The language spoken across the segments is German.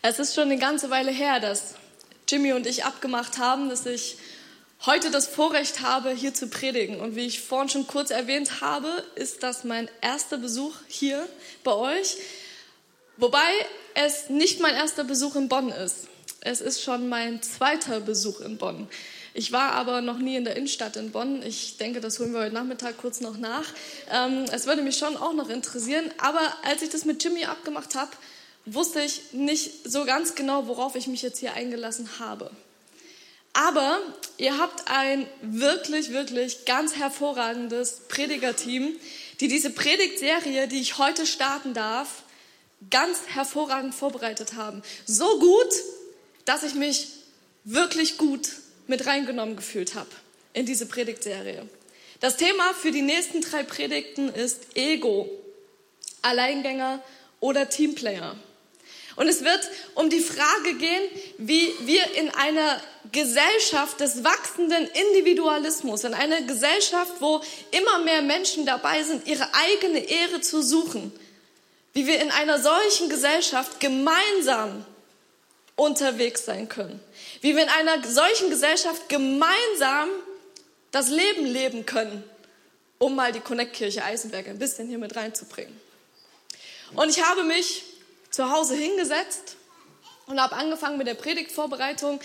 Es ist schon eine ganze Weile her, dass Jimmy und ich abgemacht haben, dass ich heute das Vorrecht habe, hier zu predigen. Und wie ich vorhin schon kurz erwähnt habe, ist das mein erster Besuch hier bei euch. Wobei es nicht mein erster Besuch in Bonn ist. Es ist schon mein zweiter Besuch in Bonn. Ich war aber noch nie in der Innenstadt in Bonn. Ich denke, das holen wir heute Nachmittag kurz noch nach. Es würde mich schon auch noch interessieren. Aber als ich das mit Jimmy abgemacht habe, wusste ich nicht so ganz genau, worauf ich mich jetzt hier eingelassen habe. Aber ihr habt ein wirklich, wirklich ganz hervorragendes Predigerteam, die diese Predigtserie, die ich heute starten darf, ganz hervorragend vorbereitet haben. So gut, dass ich mich wirklich gut mit reingenommen gefühlt habe in diese Predigtserie. Das Thema für die nächsten 3 Predigten ist Ego, Alleingänger oder Teamplayer. Und es wird um die Frage gehen, wie wir in einer Gesellschaft des wachsenden Individualismus, in einer Gesellschaft, wo immer mehr Menschen dabei sind, ihre eigene Ehre zu suchen, wie wir in einer solchen Gesellschaft gemeinsam unterwegs sein können, wie wir in einer solchen Gesellschaft gemeinsam das Leben leben können, um mal die Connect-Kirche Eisenberg ein bisschen hier mit reinzubringen. Und ich habe mich zu Hause hingesetzt und habe angefangen mit der Predigtvorbereitung.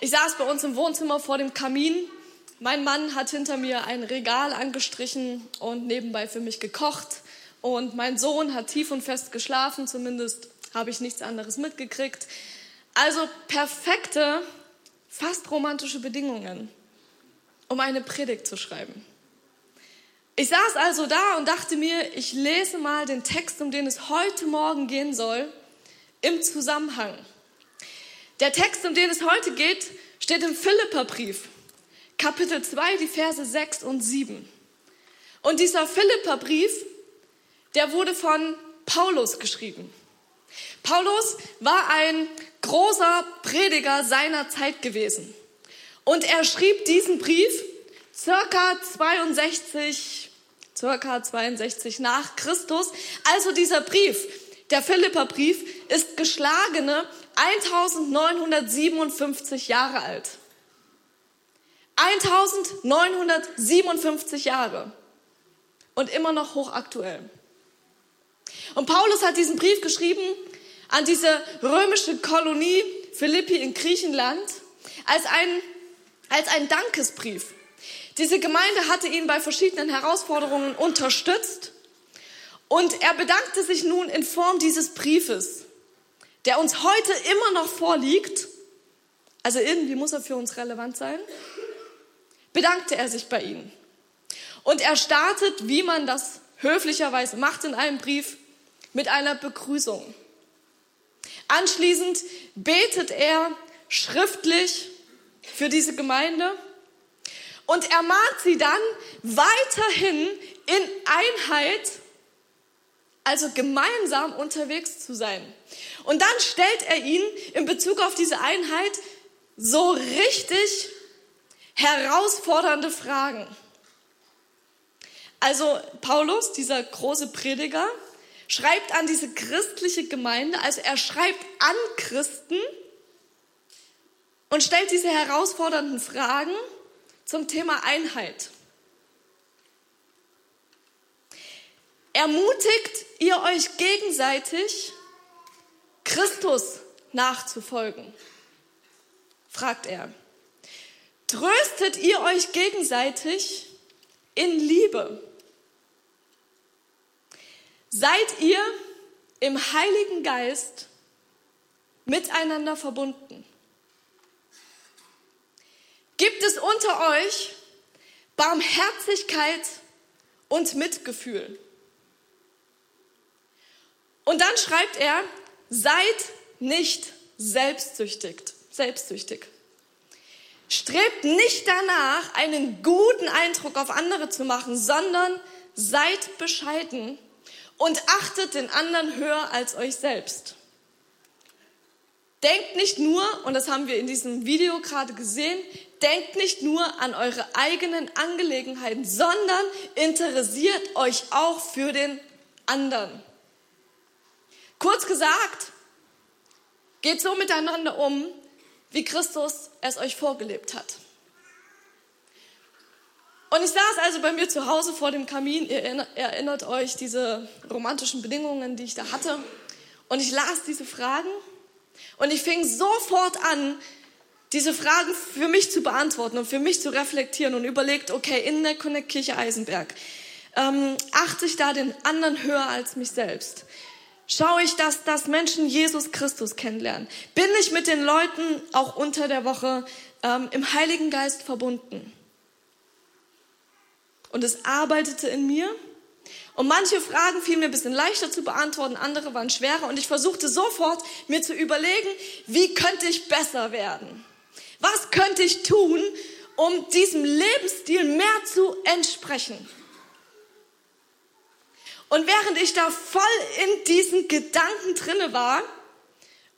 Ich saß bei uns im Wohnzimmer vor dem Kamin. Mein Mann hat hinter mir ein Regal angestrichen und nebenbei für mich gekocht. Und mein Sohn hat tief und fest geschlafen, zumindest habe ich nichts anderes mitgekriegt. Also perfekte, fast romantische Bedingungen, um eine Predigt zu schreiben. Ich saß also da und dachte mir, ich lese mal den Text, um den es heute Morgen gehen soll, im Zusammenhang. Der Text, um den es heute geht, steht im Philipperbrief, Kapitel 2, die Verse 6 und 7. Und dieser Philipperbrief, der wurde von Paulus geschrieben. Paulus war ein großer Prediger seiner Zeit gewesen. Und er schrieb diesen Brief circa 62 nach Christus. Also dieser Brief, der Philipperbrief, ist geschlagene 1957 Jahre alt. 1957 Jahre und immer noch hochaktuell. Und Paulus hat diesen Brief geschrieben an diese römische Kolonie Philippi in Griechenland als ein Dankesbrief. Diese Gemeinde hatte ihn bei verschiedenen Herausforderungen unterstützt und er bedankte sich nun in Form dieses Briefes, der uns heute immer noch vorliegt, also irgendwie muss er für uns relevant sein, bedankte er sich bei ihnen. Und er startet, wie man das höflicherweise macht in einem Brief, mit einer Begrüßung. Anschließend betet er schriftlich für diese Gemeinde und ermahnt sie dann weiterhin in Einheit, also gemeinsam unterwegs zu sein. Und dann stellt er ihn in Bezug auf diese Einheit so richtig herausfordernde Fragen. Also Paulus, dieser große Prediger, schreibt an diese christliche Gemeinde, also er schreibt an Christen und stellt diese herausfordernden Fragen zum Thema Einheit. Ermutigt ihr euch gegenseitig, Christus nachzufolgen? Fragt er. Tröstet ihr euch gegenseitig in Liebe? Seid ihr im Heiligen Geist miteinander verbunden? Gibt es unter euch Barmherzigkeit und Mitgefühl? Und dann schreibt er, seid nicht selbstsüchtig. Strebt nicht danach, einen guten Eindruck auf andere zu machen, sondern seid bescheiden und achtet den anderen höher als euch selbst. Denkt nicht nur, und das haben wir in diesem Video gerade gesehen, denkt nicht nur an eure eigenen Angelegenheiten, sondern interessiert euch auch für den anderen. Kurz gesagt, geht so miteinander um, wie Christus es euch vorgelebt hat. Und ich saß also bei mir zu Hause vor dem Kamin, ihr erinnert euch diese romantischen Bedingungen, die ich da hatte, und ich las diese Fragen und ich fing sofort an, diese Fragen für mich zu beantworten und für mich zu reflektieren und überlegt, okay, in der Connect-Kirche Eisenberg, achte ich da den anderen höher als mich selbst? Schaue ich, dass Menschen Jesus Christus kennenlernen? Bin ich mit den Leuten auch unter der Woche im Heiligen Geist verbunden? Und es arbeitete in mir. Und manche Fragen fielen mir ein bisschen leichter zu beantworten, andere waren schwerer. Und ich versuchte sofort, mir zu überlegen, wie könnte ich besser werden? Was könnte ich tun, um diesem Lebensstil mehr zu entsprechen? Und während ich da voll in diesen Gedanken drinne war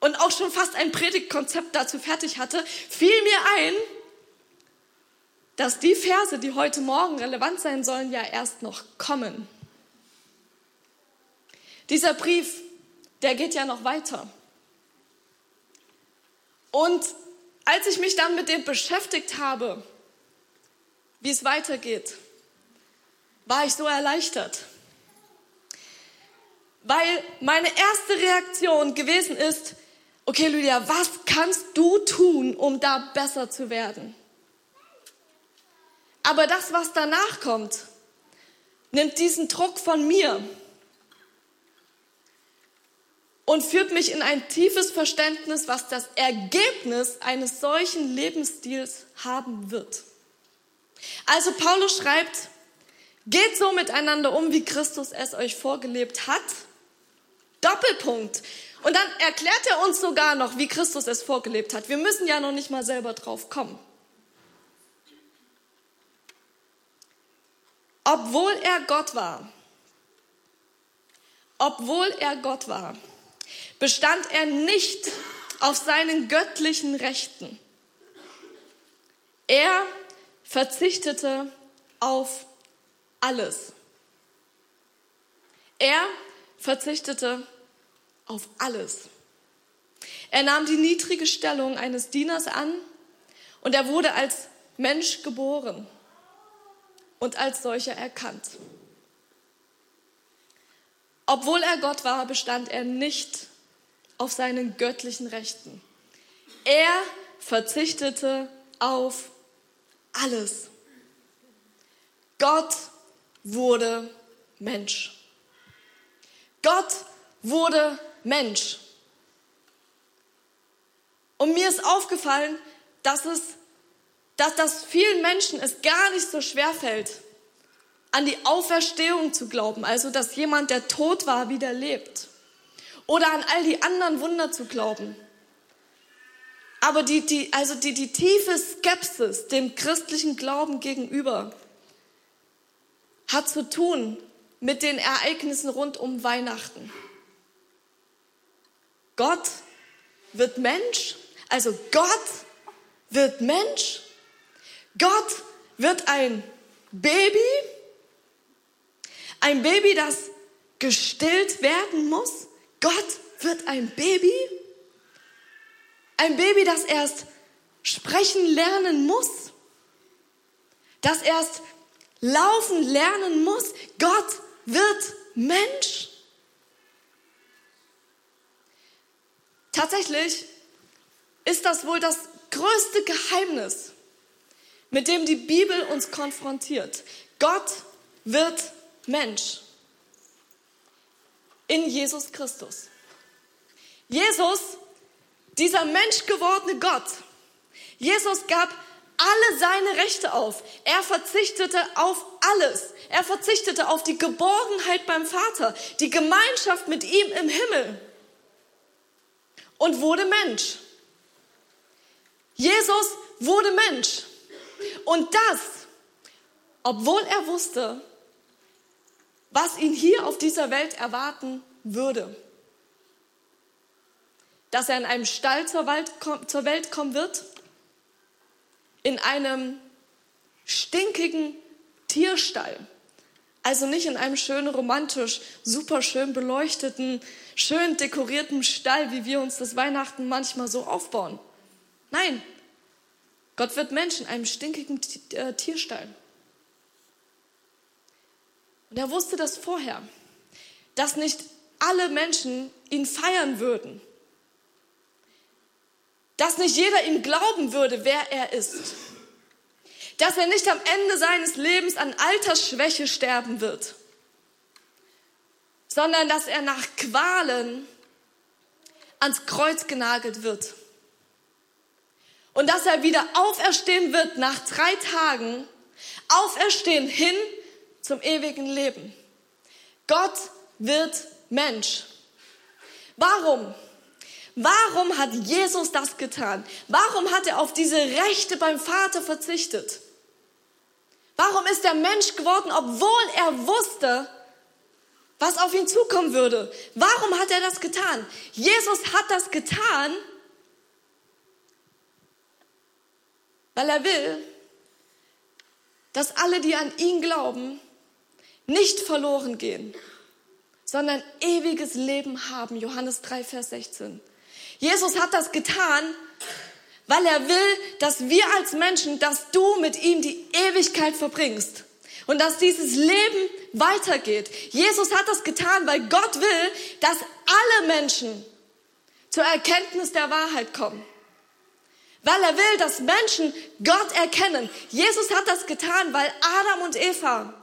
und auch schon fast ein Predigtkonzept dazu fertig hatte, fiel mir ein, dass die Verse, die heute Morgen relevant sein sollen, ja erst noch kommen. Dieser Brief, der geht ja noch weiter. Und als ich mich dann mit dem beschäftigt habe, wie es weitergeht, war ich so erleichtert. Weil meine erste Reaktion gewesen ist, okay Lydia, was kannst du tun, um da besser zu werden? Aber das, was danach kommt, nimmt diesen Druck von mir und führt mich in ein tiefes Verständnis, was das Ergebnis eines solchen Lebensstils haben wird. Also Paulus schreibt, geht so miteinander um, wie Christus es euch vorgelebt hat. Doppelpunkt. Und dann erklärt er uns sogar noch, wie Christus es vorgelebt hat. Wir müssen ja noch nicht mal selber drauf kommen. Obwohl er Gott war, bestand er nicht auf seinen göttlichen Rechten. Er verzichtete auf alles. Er verzichtete auf alles. Er nahm die niedrige Stellung eines Dieners an und er wurde als Mensch geboren und als solcher erkannt. Obwohl er Gott war, bestand er nicht auf seinen göttlichen Rechten. Er verzichtete auf alles. Gott wurde Mensch. Gott wurde Mensch. Und mir ist aufgefallen, dass das vielen Menschen es gar nicht so schwer fällt, an die Auferstehung zu glauben, also dass jemand, der tot war, wieder lebt. Oder an all die anderen Wunder zu glauben. Aber die tiefe Skepsis dem christlichen Glauben gegenüber hat zu tun mit den Ereignissen rund um Weihnachten. Gott wird Mensch. Also Gott wird Mensch. Gott wird ein Baby. Ein Baby, das gestillt werden muss. Gott wird ein Baby. Ein Baby, das erst sprechen lernen muss. Das erst laufen lernen muss. Gott wird Mensch. Tatsächlich ist das wohl das größte Geheimnis, mit dem die Bibel uns konfrontiert. Gott wird Mensch. In Jesus Christus. Jesus, dieser menschgewordene Gott. Jesus gab alle seine Rechte auf. Er verzichtete auf alles. Er verzichtete auf die Geborgenheit beim Vater, die Gemeinschaft mit ihm im Himmel und wurde Mensch. Jesus wurde Mensch. Und das, obwohl er wusste, was ihn hier auf dieser Welt erwarten würde. Dass er in einem Stall zur Welt kommen wird, in einem stinkigen Tierstall. Also nicht in einem schönen, romantisch, super schön beleuchteten, schön dekorierten Stall, wie wir uns das Weihnachten manchmal so aufbauen. Nein, Gott wird Mensch in einem stinkigen Tierstall. Und er wusste das vorher, dass nicht alle Menschen ihn feiern würden. Dass nicht jeder ihm glauben würde, wer er ist. Dass er nicht am Ende seines Lebens an Altersschwäche sterben wird, sondern dass er nach Qualen ans Kreuz genagelt wird. Und dass er wieder auferstehen wird nach 3 Tagen, auferstehen hin zum ewigen Leben. Gott wird Mensch. Warum? Warum hat Jesus das getan? Warum hat er auf diese Rechte beim Vater verzichtet? Warum ist er Mensch geworden, obwohl er wusste, was auf ihn zukommen würde? Warum hat er das getan? Jesus hat das getan, weil er will, dass alle, die an ihn glauben, nicht verloren gehen, sondern ewiges Leben haben. Johannes 3, Vers 16. Jesus hat das getan, weil er will, dass wir als Menschen, dass du mit ihm die Ewigkeit verbringst und dass dieses Leben weitergeht. Jesus hat das getan, weil Gott will, dass alle Menschen zur Erkenntnis der Wahrheit kommen. Weil er will, dass Menschen Gott erkennen. Jesus hat das getan, weil Adam und Eva,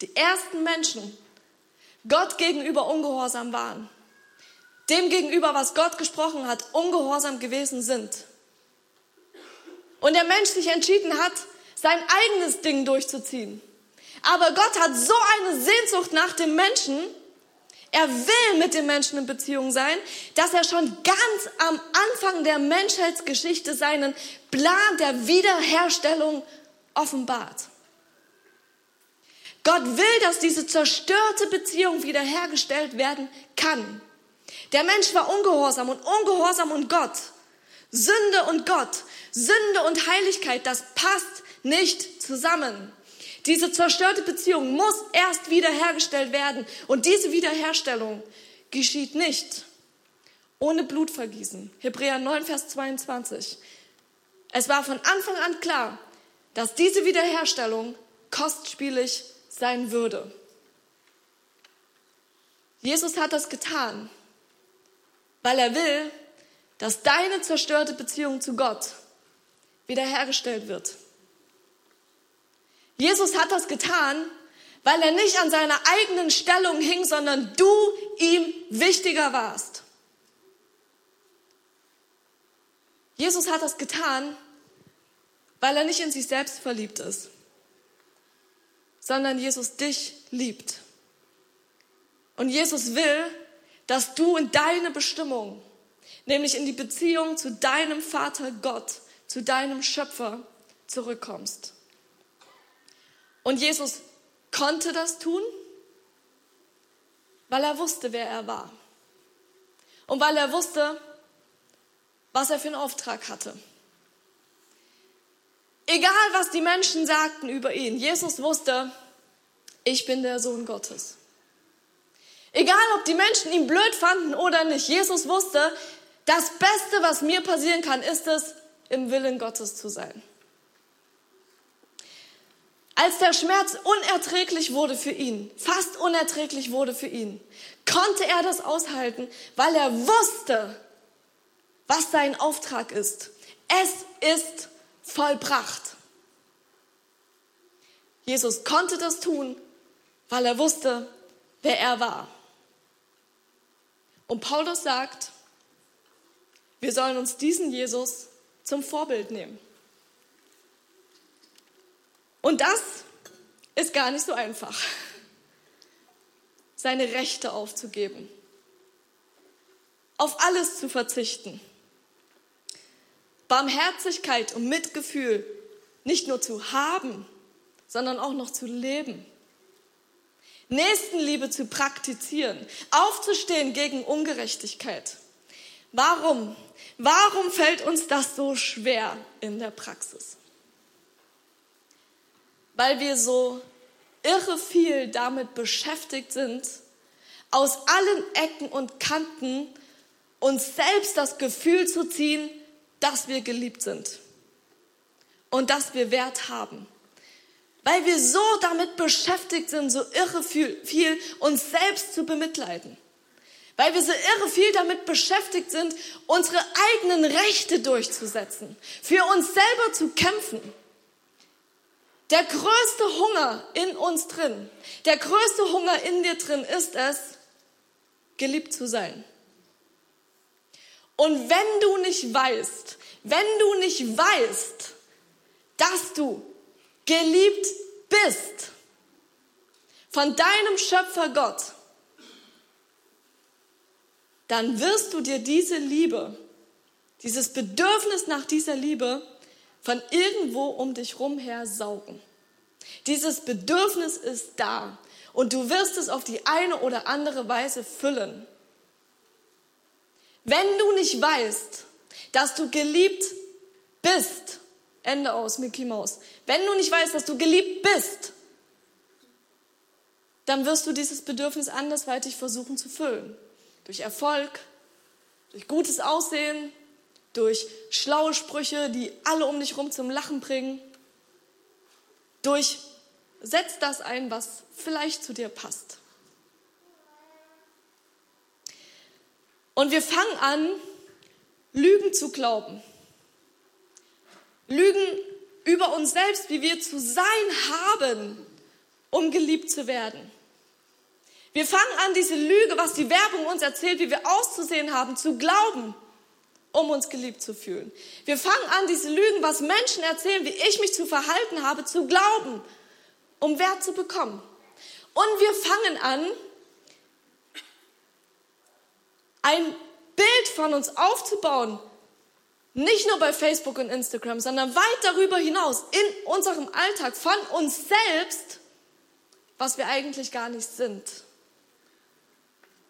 die ersten Menschen, Gott gegenüber ungehorsam waren. Dem gegenüber, was Gott gesprochen hat, ungehorsam gewesen sind. Und der Mensch sich entschieden hat, sein eigenes Ding durchzuziehen. Aber Gott hat so eine Sehnsucht nach dem Menschen, er will mit dem Menschen in Beziehung sein, dass er schon ganz am Anfang der Menschheitsgeschichte seinen Plan der Wiederherstellung offenbart. Gott will, dass diese zerstörte Beziehung wiederhergestellt werden kann. Der Mensch war ungehorsam und Gott. Sünde und Gott, Sünde und Heiligkeit, das passt nicht zusammen. Diese zerstörte Beziehung muss erst wiederhergestellt werden. Und diese Wiederherstellung geschieht nicht ohne Blutvergießen. Hebräer 9, Vers 22. Es war von Anfang an klar, dass diese Wiederherstellung kostspielig sein würde. Jesus hat das getan, weil er will, dass deine zerstörte Beziehung zu Gott wiederhergestellt wird. Jesus hat das getan, weil er nicht an seiner eigenen Stellung hing, sondern du ihm wichtiger warst. Jesus hat das getan, weil er nicht in sich selbst verliebt ist, sondern Jesus dich liebt. Und Jesus will, dass du in deine Bestimmung, nämlich in die Beziehung zu deinem Vater Gott, zu deinem Schöpfer zurückkommst. Und Jesus konnte das tun, weil er wusste, wer er war. und weil er wusste, was er für einen Auftrag hatte. Egal, was die Menschen sagten über ihn, Jesus wusste, ich bin der Sohn Gottes. Egal, ob die Menschen ihn blöd fanden oder nicht, Jesus wusste, das Beste, was mir passieren kann, ist es, im Willen Gottes zu sein. Als der Schmerz unerträglich wurde für ihn, fast unerträglich wurde für ihn, konnte er das aushalten, weil er wusste, was sein Auftrag ist. Es ist vollbracht. Jesus konnte das tun, weil er wusste, wer er war. Und Paulus sagt, wir sollen uns diesen Jesus zum Vorbild nehmen. Und das ist gar nicht so einfach, seine Rechte aufzugeben, auf alles zu verzichten, Barmherzigkeit und Mitgefühl nicht nur zu haben, sondern auch noch zu leben, Nächstenliebe zu praktizieren, aufzustehen gegen Ungerechtigkeit. Warum? Warum fällt uns das so schwer in der Praxis? Weil wir so irre viel damit beschäftigt sind, aus allen Ecken und Kanten uns selbst das Gefühl zu ziehen, dass wir geliebt sind und dass wir Wert haben. Weil wir so damit beschäftigt sind, so irre viel uns selbst zu bemitleiden. Weil wir so irre viel damit beschäftigt sind, unsere eigenen Rechte durchzusetzen, für uns selber zu kämpfen. Der größte Hunger in uns drin, der größte Hunger in dir drin ist es, geliebt zu sein. Und wenn du nicht weißt, dass du geliebt bist von deinem Schöpfer Gott, dann wirst du dir diese Liebe, dieses Bedürfnis nach dieser Liebe von irgendwo um dich rum her saugen. Dieses Bedürfnis ist da und du wirst es auf die eine oder andere Weise füllen. Wenn du nicht weißt, dass du geliebt bist, Ende aus, Mickey Maus. Wenn du nicht weißt, dass du geliebt bist, dann wirst du dieses Bedürfnis andersweitig versuchen zu füllen. Durch Erfolg, durch gutes Aussehen, durch schlaue Sprüche, die alle um dich rum zum Lachen bringen. Durch setz das ein, was vielleicht zu dir passt. Und wir fangen an, Lügen zu glauben. Lügen über uns selbst, wie wir zu sein haben, um geliebt zu werden. Wir fangen an, diese Lüge, was die Werbung uns erzählt, wie wir auszusehen haben, zu glauben, um uns geliebt zu fühlen. Wir fangen an, diese Lügen, was Menschen erzählen, wie ich mich zu verhalten habe, zu glauben, um Wert zu bekommen. Und wir fangen an, ein Bild von uns aufzubauen, nicht nur bei Facebook und Instagram, sondern weit darüber hinaus, in unserem Alltag, von uns selbst, was wir eigentlich gar nicht sind.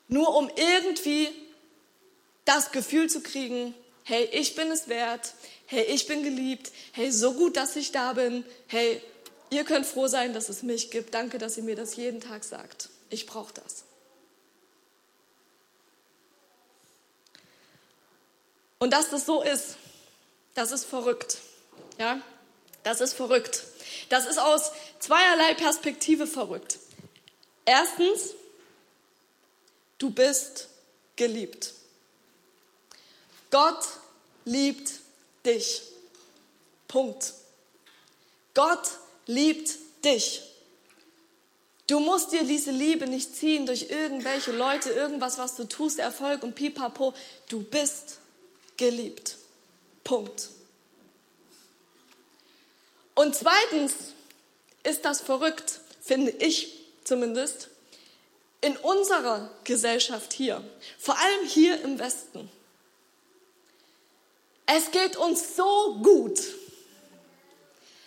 Nur um irgendwie das Gefühl zu kriegen, hey, ich bin es wert, hey, ich bin geliebt, hey, so gut, dass ich da bin, hey, ihr könnt froh sein, dass es mich gibt, danke, dass ihr mir das jeden Tag sagt, ich brauche das. Und dass das so ist, das ist verrückt. Ja, das ist verrückt. Das ist aus zweierlei Perspektive verrückt. Erstens, du bist geliebt. Gott liebt dich. Punkt. Gott liebt dich. Du musst dir diese Liebe nicht ziehen durch irgendwelche Leute, irgendwas, was du tust, Erfolg und Pipapo. Du bist geliebt. Punkt. Und zweitens ist das verrückt, finde ich zumindest, in unserer Gesellschaft hier, vor allem hier im Westen. Es geht uns so gut.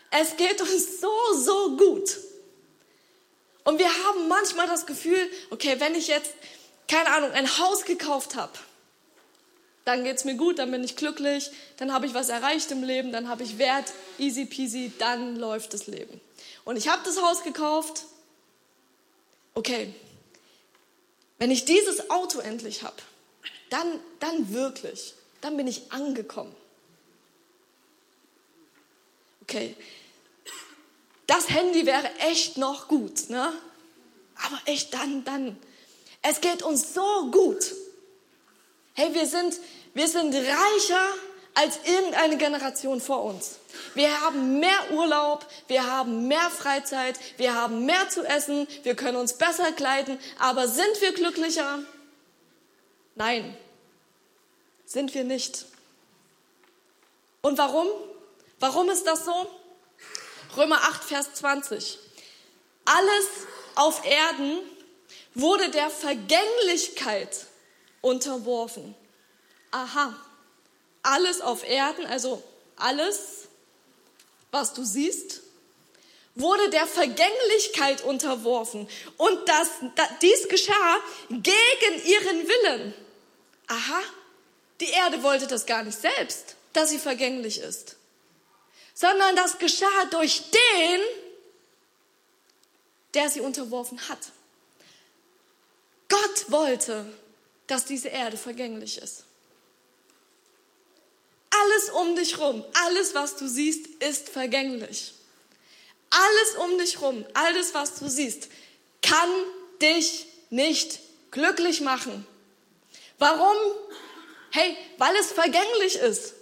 Es geht uns so gut. Und wir haben manchmal das Gefühl, okay, wenn ich jetzt, keine Ahnung, ein Haus gekauft habe, dann geht es mir gut, dann bin ich glücklich, dann habe ich was erreicht im Leben, dann habe ich Wert, easy peasy, dann läuft das Leben. Und ich habe das Haus gekauft. Okay, wenn ich dieses Auto endlich habe, dann wirklich, dann bin ich angekommen. Okay, das Handy wäre echt noch gut, ne? Aber echt dann. Es geht uns so gut. Hey, wir sind reicher als irgendeine Generation vor uns. Wir haben mehr Urlaub, wir haben mehr Freizeit, wir haben mehr zu essen, wir können uns besser kleiden, aber sind wir glücklicher? Nein, sind wir nicht. Und warum? Warum ist das so? Römer 8, Vers 20. Alles auf Erden wurde der Vergänglichkeit unterworfen. Aha. Alles auf Erden, also alles, was du siehst, wurde der Vergänglichkeit unterworfen. Und dies geschah gegen ihren Willen. Aha. Die Erde wollte das gar nicht selbst, dass sie vergänglich ist. Sondern das geschah durch den, der sie unterworfen hat. Gott wollte, dass diese Erde vergänglich ist. Alles um dich rum, alles, was du siehst, ist vergänglich. Alles um dich rum, alles, was du siehst, kann dich nicht glücklich machen. Warum? Hey, weil es vergänglich ist.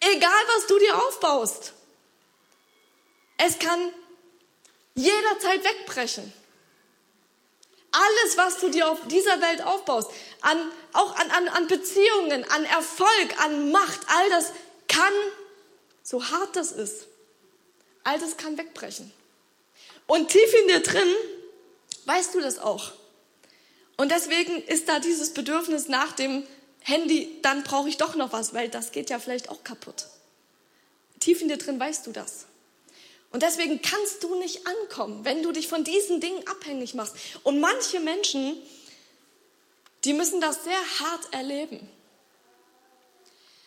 Egal, was du dir aufbaust, es kann jederzeit wegbrechen. Alles, was du dir auf dieser Welt aufbaust, an Beziehungen, an Erfolg, an Macht, all das kann, so hart das ist, all das kann wegbrechen. Und tief in dir drin weißt du das auch. Und deswegen ist da dieses Bedürfnis nach dem Handy, dann brauche ich doch noch was, weil das geht ja vielleicht auch kaputt. Tief in dir drin weißt du das. Und deswegen kannst du nicht ankommen, wenn du dich von diesen Dingen abhängig machst. Und manche Menschen, die müssen das sehr hart erleben.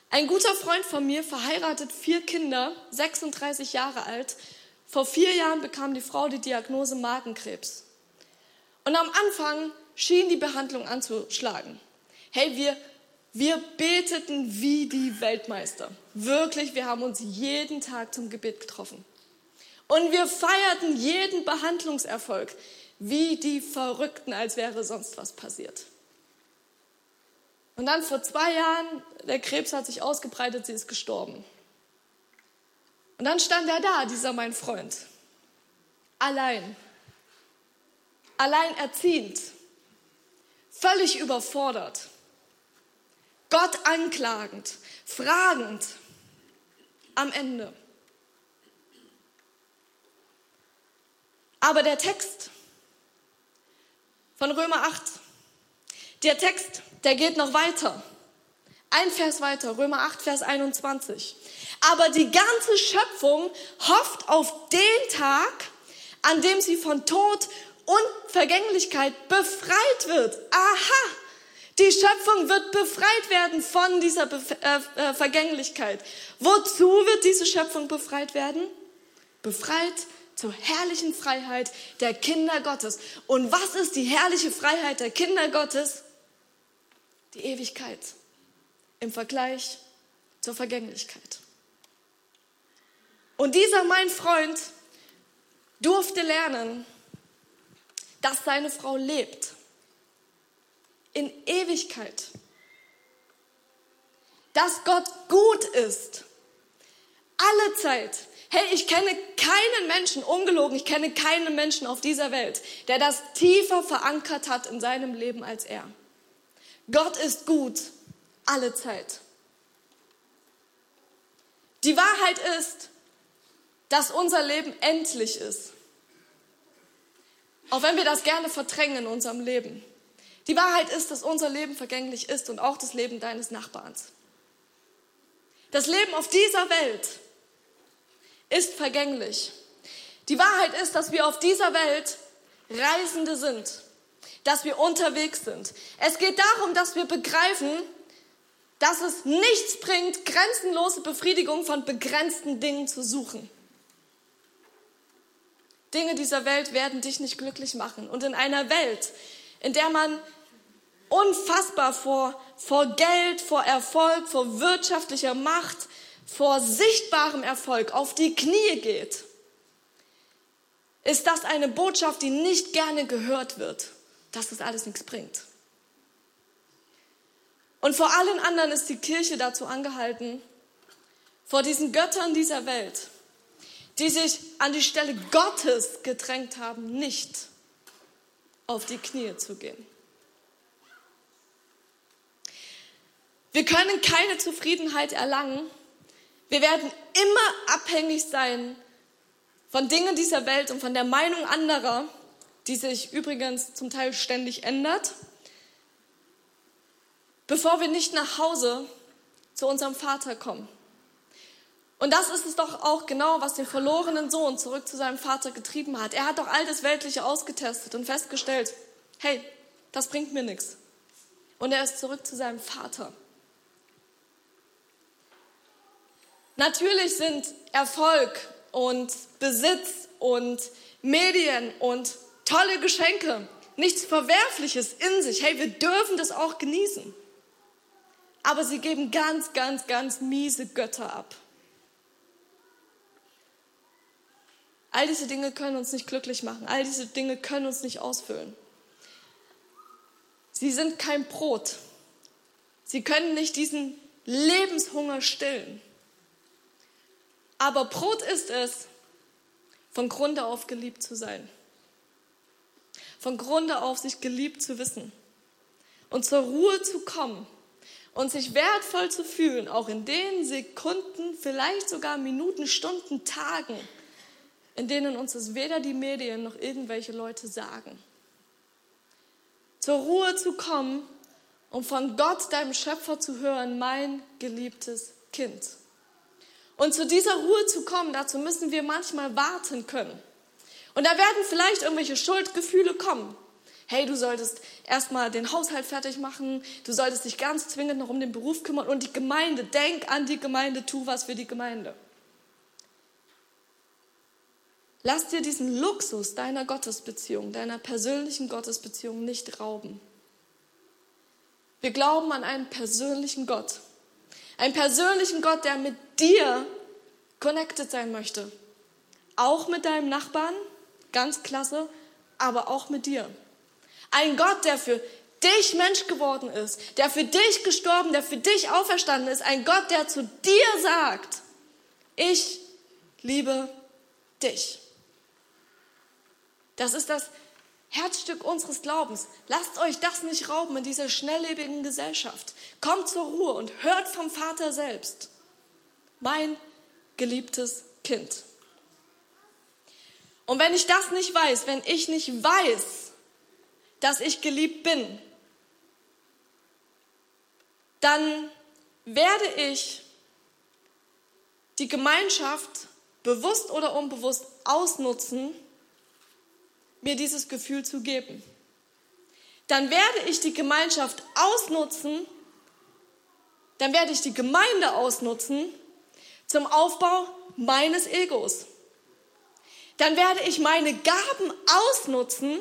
Ein guter Freund von mir, verheiratet, 4 Kinder, 36 Jahre alt. Vor 4 Jahren bekam die Frau die Diagnose Magenkrebs. Und am Anfang schien die Behandlung anzuschlagen. Hey, wir beteten wie die Weltmeister. Wirklich, wir haben uns jeden Tag zum Gebet getroffen. Und wir feierten jeden Behandlungserfolg wie die Verrückten, als wäre sonst was passiert. Und dann vor 2 Jahren, der Krebs hat sich ausgebreitet, sie ist gestorben. Und dann stand er da, dieser mein Freund, alleinerziehend, völlig überfordert. Gott anklagend, fragend, am Ende. Aber der Text von Römer 8, der Text, der geht noch weiter. Ein Vers weiter, Römer 8, Vers 21. Aber die ganze Schöpfung hofft auf den Tag, an dem sie von Tod und Vergänglichkeit befreit wird. Aha! Die Schöpfung wird befreit werden von dieser Vergänglichkeit. Wozu wird diese Schöpfung befreit werden? Befreit zur herrlichen Freiheit der Kinder Gottes. Und was ist die herrliche Freiheit der Kinder Gottes? Die Ewigkeit im Vergleich zur Vergänglichkeit. Und dieser mein Freund durfte lernen, dass seine Frau lebt. In Ewigkeit. Dass Gott gut ist. Alle Zeit. Hey, ich kenne keinen Menschen, ungelogen, ich kenne keinen Menschen auf dieser Welt, der das tiefer verankert hat in seinem Leben als er. Gott ist gut. Alle Zeit. Die Wahrheit ist, dass unser Leben endlich ist. Auch wenn wir das gerne verdrängen in unserem Leben. Die Wahrheit ist, dass unser Leben vergänglich ist und auch das Leben deines Nachbarns. Das Leben auf dieser Welt ist vergänglich. Die Wahrheit ist, dass wir auf dieser Welt Reisende sind, dass wir unterwegs sind. Es geht darum, dass wir begreifen, dass es nichts bringt, grenzenlose Befriedigung von begrenzten Dingen zu suchen. Dinge dieser Welt werden dich nicht glücklich machen. Und in einer Welt, in der man unfassbar vor Geld, vor Erfolg, vor wirtschaftlicher Macht, vor sichtbarem Erfolg auf die Knie geht, ist das eine Botschaft, die nicht gerne gehört wird, dass das alles nichts bringt. Und vor allen anderen ist die Kirche dazu angehalten, vor diesen Göttern dieser Welt, die sich an die Stelle Gottes gedrängt haben, nicht auf die Knie zu gehen. Wir können keine Zufriedenheit erlangen. Wir werden immer abhängig sein von Dingen dieser Welt und von der Meinung anderer, die sich übrigens zum Teil ständig ändert, bevor wir nicht nach Hause zu unserem Vater kommen. Und das ist es doch auch genau, was den verlorenen Sohn zurück zu seinem Vater getrieben hat. Er hat doch all das Weltliche ausgetestet und festgestellt, hey, das bringt mir nichts. Und er ist zurück zu seinem Vater. Natürlich sind Erfolg und Besitz und Medien und tolle Geschenke nichts Verwerfliches in sich. Hey, wir dürfen das auch genießen. Aber sie geben ganz, ganz, ganz miese Götter ab. All diese Dinge können uns nicht glücklich machen. All diese Dinge können uns nicht ausfüllen. Sie sind kein Brot. Sie können nicht diesen Lebenshunger stillen. Aber Brot ist es, von Grunde auf geliebt zu sein. Von Grunde auf sich geliebt zu wissen und zur Ruhe zu kommen und sich wertvoll zu fühlen, auch in den Sekunden, vielleicht sogar Minuten, Stunden, Tagen, in denen uns das weder die Medien noch irgendwelche Leute sagen. Zur Ruhe zu kommen und von Gott, deinem Schöpfer, zu hören, mein geliebtes Kind. Und zu dieser Ruhe zu kommen, dazu müssen wir manchmal warten können. Und da werden vielleicht irgendwelche Schuldgefühle kommen. Hey, du solltest erstmal den Haushalt fertig machen, du solltest dich ganz zwingend noch um den Beruf kümmern und die Gemeinde, denk an die Gemeinde, tu was für die Gemeinde. Lass dir diesen Luxus deiner Gottesbeziehung, deiner persönlichen Gottesbeziehung nicht rauben. Wir glauben an einen persönlichen Gott. Einen persönlichen Gott, der mit dir connected sein möchte. Auch mit deinem Nachbarn, ganz klasse, aber auch mit dir. Ein Gott, der für dich Mensch geworden ist, der für dich gestorben, der für dich auferstanden ist. Ein Gott, der zu dir sagt, ich liebe dich. Das ist das Herzstück unseres Glaubens. Lasst euch das nicht rauben in dieser schnelllebigen Gesellschaft. Kommt zur Ruhe und hört vom Vater selbst. Mein geliebtes Kind. Und wenn ich das nicht weiß, wenn ich nicht weiß, dass ich geliebt bin, dann werde ich die Gemeinschaft bewusst oder unbewusst ausnutzen, mir dieses Gefühl zu geben. Dann werde ich die Gemeinschaft ausnutzen, dann werde ich die Gemeinde ausnutzen zum Aufbau meines Egos. Dann werde ich meine Gaben ausnutzen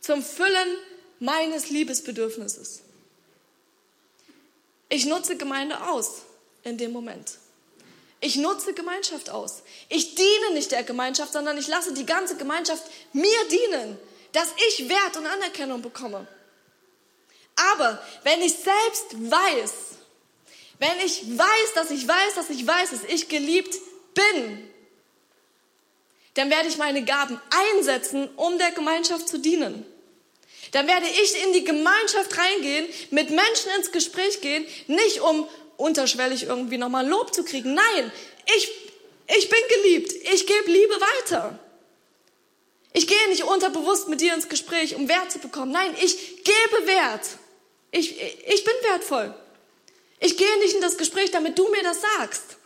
zum Füllen meines Liebesbedürfnisses. Ich nutze Gemeinde aus in dem Moment. Ich nutze Gemeinschaft aus. Ich diene nicht der Gemeinschaft, sondern ich lasse die ganze Gemeinschaft mir dienen, dass ich Wert und Anerkennung bekomme. Aber wenn ich selbst weiß, wenn ich weiß, dass ich weiß, dass ich weiß, dass ich geliebt bin, dann werde ich meine Gaben einsetzen, um der Gemeinschaft zu dienen. Dann werde ich in die Gemeinschaft reingehen, mit Menschen ins Gespräch gehen, nicht um unterschwellig irgendwie nochmal Lob zu kriegen. Nein, ich bin geliebt. Ich gebe Liebe weiter. Ich gehe nicht unterbewusst mit dir ins Gespräch, um Wert zu bekommen. Nein, ich gebe Wert. Ich bin wertvoll. Ich gehe nicht in das Gespräch, damit du mir das sagst,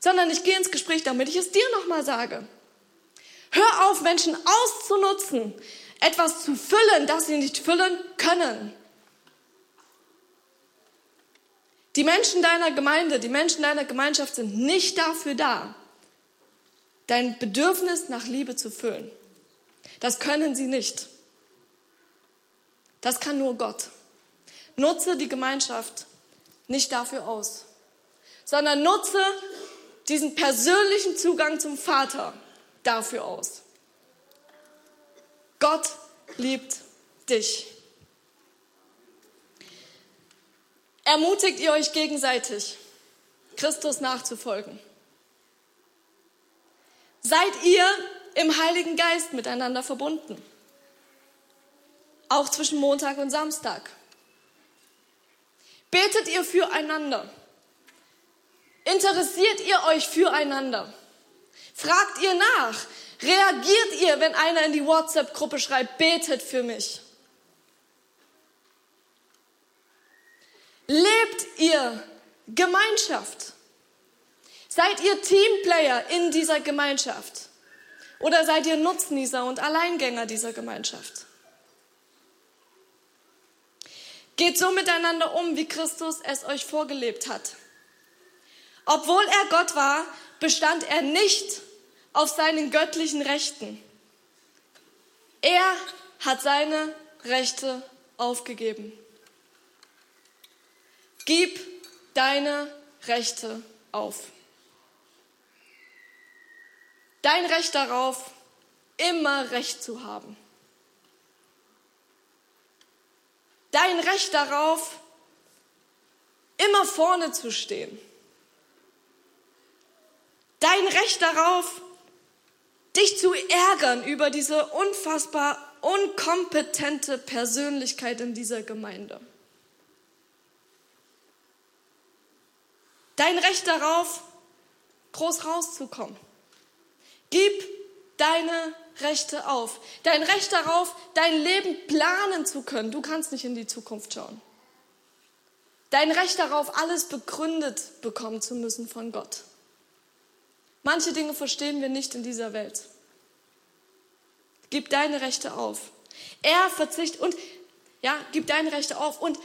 sondern ich gehe ins Gespräch, damit ich es dir nochmal sage. Hör auf, Menschen auszunutzen, etwas zu füllen, das sie nicht füllen können. Die Menschen deiner Gemeinde, die Menschen deiner Gemeinschaft sind nicht dafür da, dein Bedürfnis nach Liebe zu füllen. Das können sie nicht. Das kann nur Gott. Nutze die Gemeinschaft nicht dafür aus, sondern nutze diesen persönlichen Zugang zum Vater dafür aus. Gott liebt dich. Ermutigt ihr euch gegenseitig, Christus nachzufolgen? Seid ihr im Heiligen Geist miteinander verbunden? Auch zwischen Montag und Samstag. Betet ihr füreinander? Interessiert ihr euch füreinander? Fragt ihr nach? Reagiert ihr, wenn einer in die WhatsApp-Gruppe schreibt, betet für mich? Lebt ihr Gemeinschaft? Seid ihr Teamplayer in dieser Gemeinschaft? Oder seid ihr Nutznießer und Alleingänger dieser Gemeinschaft? Geht so miteinander um, wie Christus es euch vorgelebt hat. Obwohl er Gott war, bestand er nicht auf seinen göttlichen Rechten. Er hat seine Rechte aufgegeben. Gib deine Rechte auf. Dein Recht darauf, immer Recht zu haben. Dein Recht darauf, immer vorne zu stehen. Dein Recht darauf, dich zu ärgern über diese unfassbar unkompetente Persönlichkeit in dieser Gemeinde. Dein Recht darauf, groß rauszukommen. Gib deine Rechte auf. Dein Recht darauf, dein Leben planen zu können. Du kannst nicht in die Zukunft schauen. Dein Recht darauf, alles begründet bekommen zu müssen von Gott. Manche Dinge verstehen wir nicht in dieser Welt. Gib deine Rechte auf. Gib deine Rechte auf und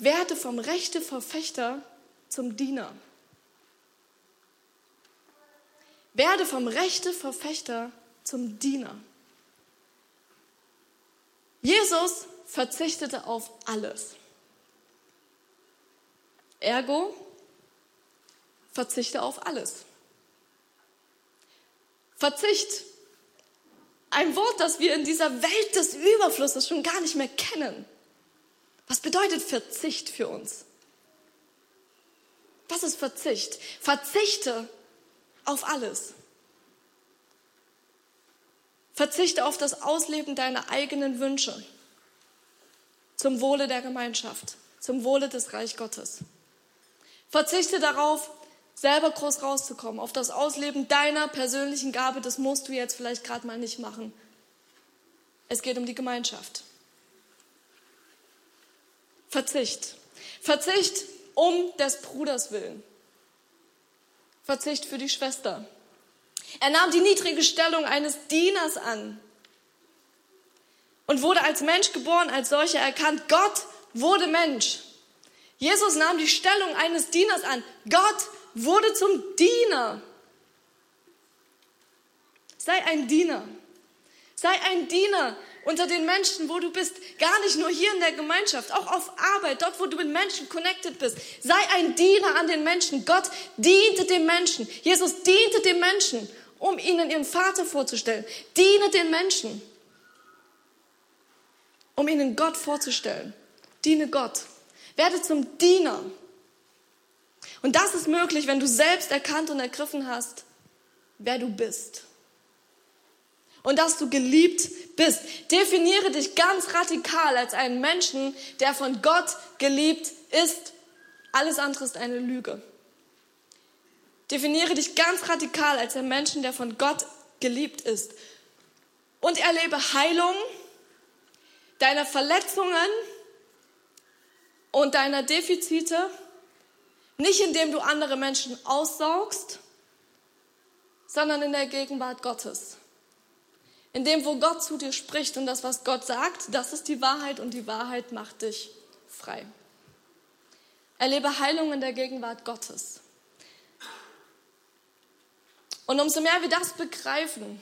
werde vom Rechteverfechter zum Diener. Werde vom Rechteverfechter zum Diener. Jesus verzichtete auf alles. Ergo, verzichte auf alles. Verzicht, ein Wort, das wir in dieser Welt des Überflusses schon gar nicht mehr kennen. Was bedeutet Verzicht für uns? Was ist Verzicht? Verzichte auf alles. Verzichte auf das Ausleben deiner eigenen Wünsche zum Wohle der Gemeinschaft, zum Wohle des Reich Gottes. Verzichte darauf, selber groß rauszukommen, auf das Ausleben deiner persönlichen Gabe, das musst du jetzt vielleicht gerade mal nicht machen. Es geht um die Gemeinschaft. Verzicht. Verzicht um des Bruders willen. Verzicht für die Schwester. Er nahm die niedrige Stellung eines Dieners an und wurde als Mensch geboren, als solcher erkannt. Gott wurde Mensch. Jesus nahm die Stellung eines Dieners an. Gott wurde zum Diener. Sei ein Diener. Sei ein Diener unter den Menschen, wo du bist. Gar nicht nur hier in der Gemeinschaft, auch auf Arbeit, dort, wo du mit Menschen connected bist. Sei ein Diener an den Menschen. Gott diente den Menschen. Jesus diente den Menschen, um ihnen ihren Vater vorzustellen. Diene den Menschen, um ihnen Gott vorzustellen. Diene Gott. Werde zum Diener. Und das ist möglich, wenn du selbst erkannt und ergriffen hast, wer du bist. Und dass du geliebt bist. Definiere dich ganz radikal als einen Menschen, der von Gott geliebt ist. Alles andere ist eine Lüge. Definiere dich ganz radikal als einen Menschen, der von Gott geliebt ist. Und erlebe Heilung deiner Verletzungen und deiner Defizite. Nicht indem du andere Menschen aussaugst, sondern in der Gegenwart Gottes. In dem, wo Gott zu dir spricht und das, was Gott sagt, das ist die Wahrheit und die Wahrheit macht dich frei. Erlebe Heilung in der Gegenwart Gottes. Und umso mehr wir das begreifen,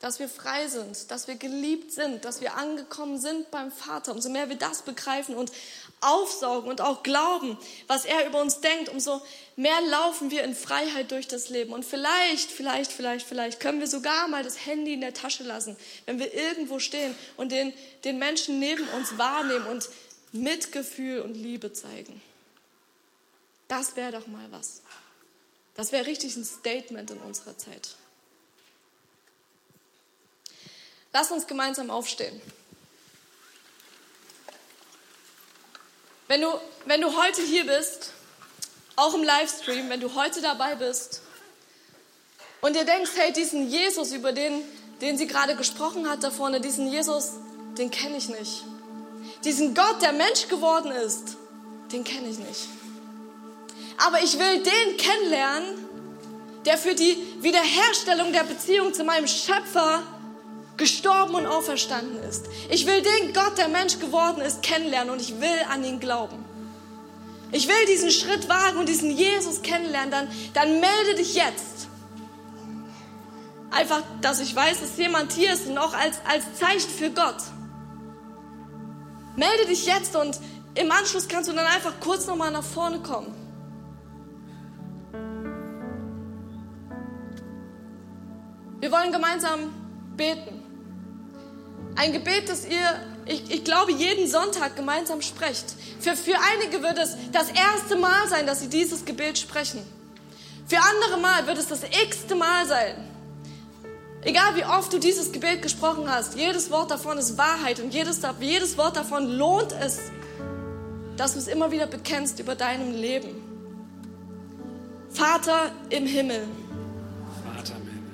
dass wir frei sind, dass wir geliebt sind, dass wir angekommen sind beim Vater, umso mehr wir das begreifen und aufsaugen und auch glauben, was er über uns denkt, umso mehr laufen wir in Freiheit durch das Leben. Und vielleicht können wir sogar mal das Handy in der Tasche lassen, wenn wir irgendwo stehen und den Menschen neben uns wahrnehmen und Mitgefühl und Liebe zeigen. Das wäre doch mal was. Das wäre richtig ein Statement in unserer Zeit. Lass uns gemeinsam aufstehen. Wenn du heute hier bist, auch im Livestream, wenn du heute dabei bist und dir denkst, hey, diesen Jesus, über den sie gerade gesprochen hat da vorne, diesen Jesus, den kenne ich nicht. Diesen Gott, der Mensch geworden ist, den kenne ich nicht. Aber ich will den kennenlernen, der für die Wiederherstellung der Beziehung zu meinem Schöpfer gestorben und auferstanden ist. Ich will den Gott, der Mensch geworden ist, kennenlernen und ich will an ihn glauben. Ich will diesen Schritt wagen und diesen Jesus kennenlernen. Dann melde dich jetzt. Einfach, dass ich weiß, dass jemand hier ist und auch als Zeichen für Gott. Melde dich jetzt und im Anschluss kannst du dann einfach kurz nochmal nach vorne kommen. Wir wollen gemeinsam beten. Ein Gebet, das ihr, ich glaube, jeden Sonntag gemeinsam sprecht. Für einige wird es das erste Mal sein, dass sie dieses Gebet sprechen. Für andere Mal wird es das x-te Mal sein. Egal wie oft du dieses Gebet gesprochen hast, jedes Wort davon ist Wahrheit und jedes Wort davon lohnt es, dass du es immer wieder bekennst über deinem Leben. Vater im Himmel. Vater im Himmel.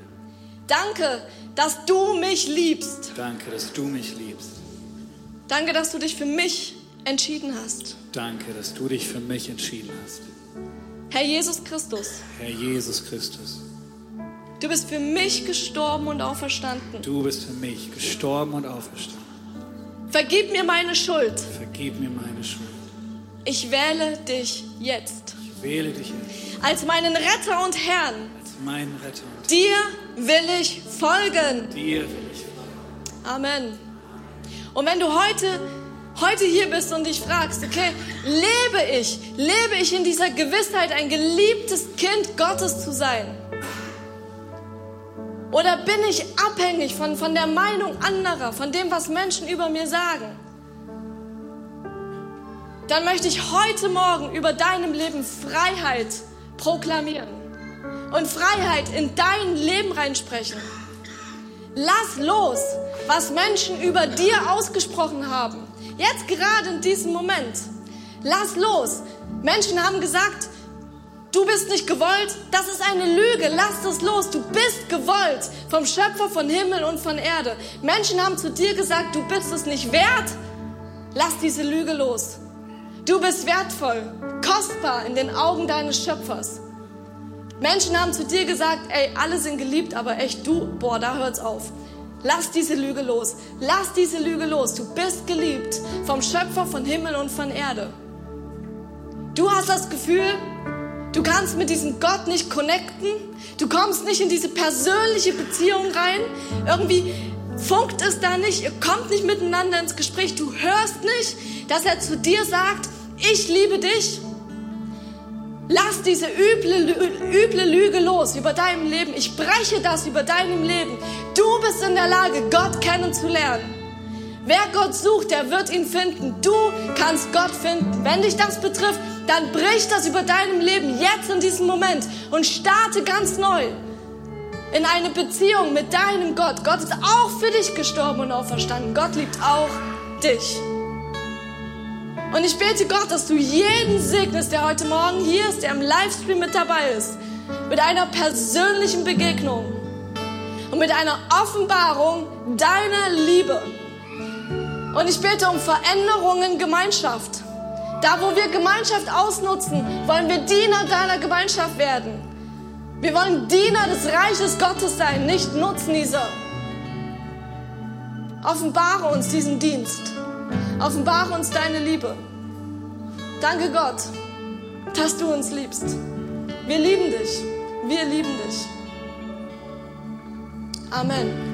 Danke, dass du mich liebst. Danke, dass du mich liebst. Danke, dass du dich für mich entschieden hast. Danke, dass du dich für mich entschieden hast. Herr Jesus Christus. Herr Jesus Christus. Du bist für mich gestorben und auferstanden. Du bist für mich gestorben und auferstanden. Vergib mir meine Schuld. Vergib mir meine Schuld. Ich wähle dich jetzt. Ich wähle dich jetzt. Als meinen Retter und Herrn. Als meinen Retter und Herrn. Dir will ich folgen. Amen. Und wenn du heute hier bist und dich fragst, okay, lebe ich in dieser Gewissheit, ein geliebtes Kind Gottes zu sein? Oder bin ich abhängig von der Meinung anderer, von dem, was Menschen über mir sagen? Dann möchte ich heute Morgen über deinem Leben Freiheit proklamieren. Und Freiheit in dein Leben reinsprechen. Lass los, was Menschen über dir ausgesprochen haben. Jetzt gerade in diesem Moment. Lass los. Menschen haben gesagt, du bist nicht gewollt. Das ist eine Lüge. Lass das los. Du bist gewollt vom Schöpfer von Himmel und von Erde. Menschen haben zu dir gesagt, du bist es nicht wert. Lass diese Lüge los. Du bist wertvoll, kostbar in den Augen deines Schöpfers. Menschen haben zu dir gesagt, ey, alle sind geliebt, aber echt du, boah, da hört's auf. Lass diese Lüge los. Lass diese Lüge los. Du bist geliebt vom Schöpfer von Himmel und von Erde. Du hast das Gefühl, du kannst mit diesem Gott nicht connecten. Du kommst nicht in diese persönliche Beziehung rein. Irgendwie funkt es da nicht. Ihr kommt nicht miteinander ins Gespräch. Du hörst nicht, dass er zu dir sagt, ich liebe dich. Lass diese üble Lüge los über deinem Leben. Ich breche das über deinem Leben. Du bist in der Lage, Gott kennenzulernen. Wer Gott sucht, der wird ihn finden. Du kannst Gott finden. Wenn dich das betrifft, dann brich das über deinem Leben jetzt in diesem Moment und starte ganz neu in eine Beziehung mit deinem Gott. Gott ist auch für dich gestorben und auferstanden. Gott liebt auch dich. Und ich bete Gott, dass du jeden segnest, der heute Morgen hier ist, der im Livestream mit dabei ist, mit einer persönlichen Begegnung und mit einer Offenbarung deiner Liebe. Und ich bete um Veränderung in Gemeinschaft. Da, wo wir Gemeinschaft ausnutzen, wollen wir Diener deiner Gemeinschaft werden. Wir wollen Diener des Reiches Gottes sein, nicht Nutznießer. Offenbare uns diesen Dienst. Offenbare uns deine Liebe. Danke Gott, dass du uns liebst. Wir lieben dich. Wir lieben dich. Amen.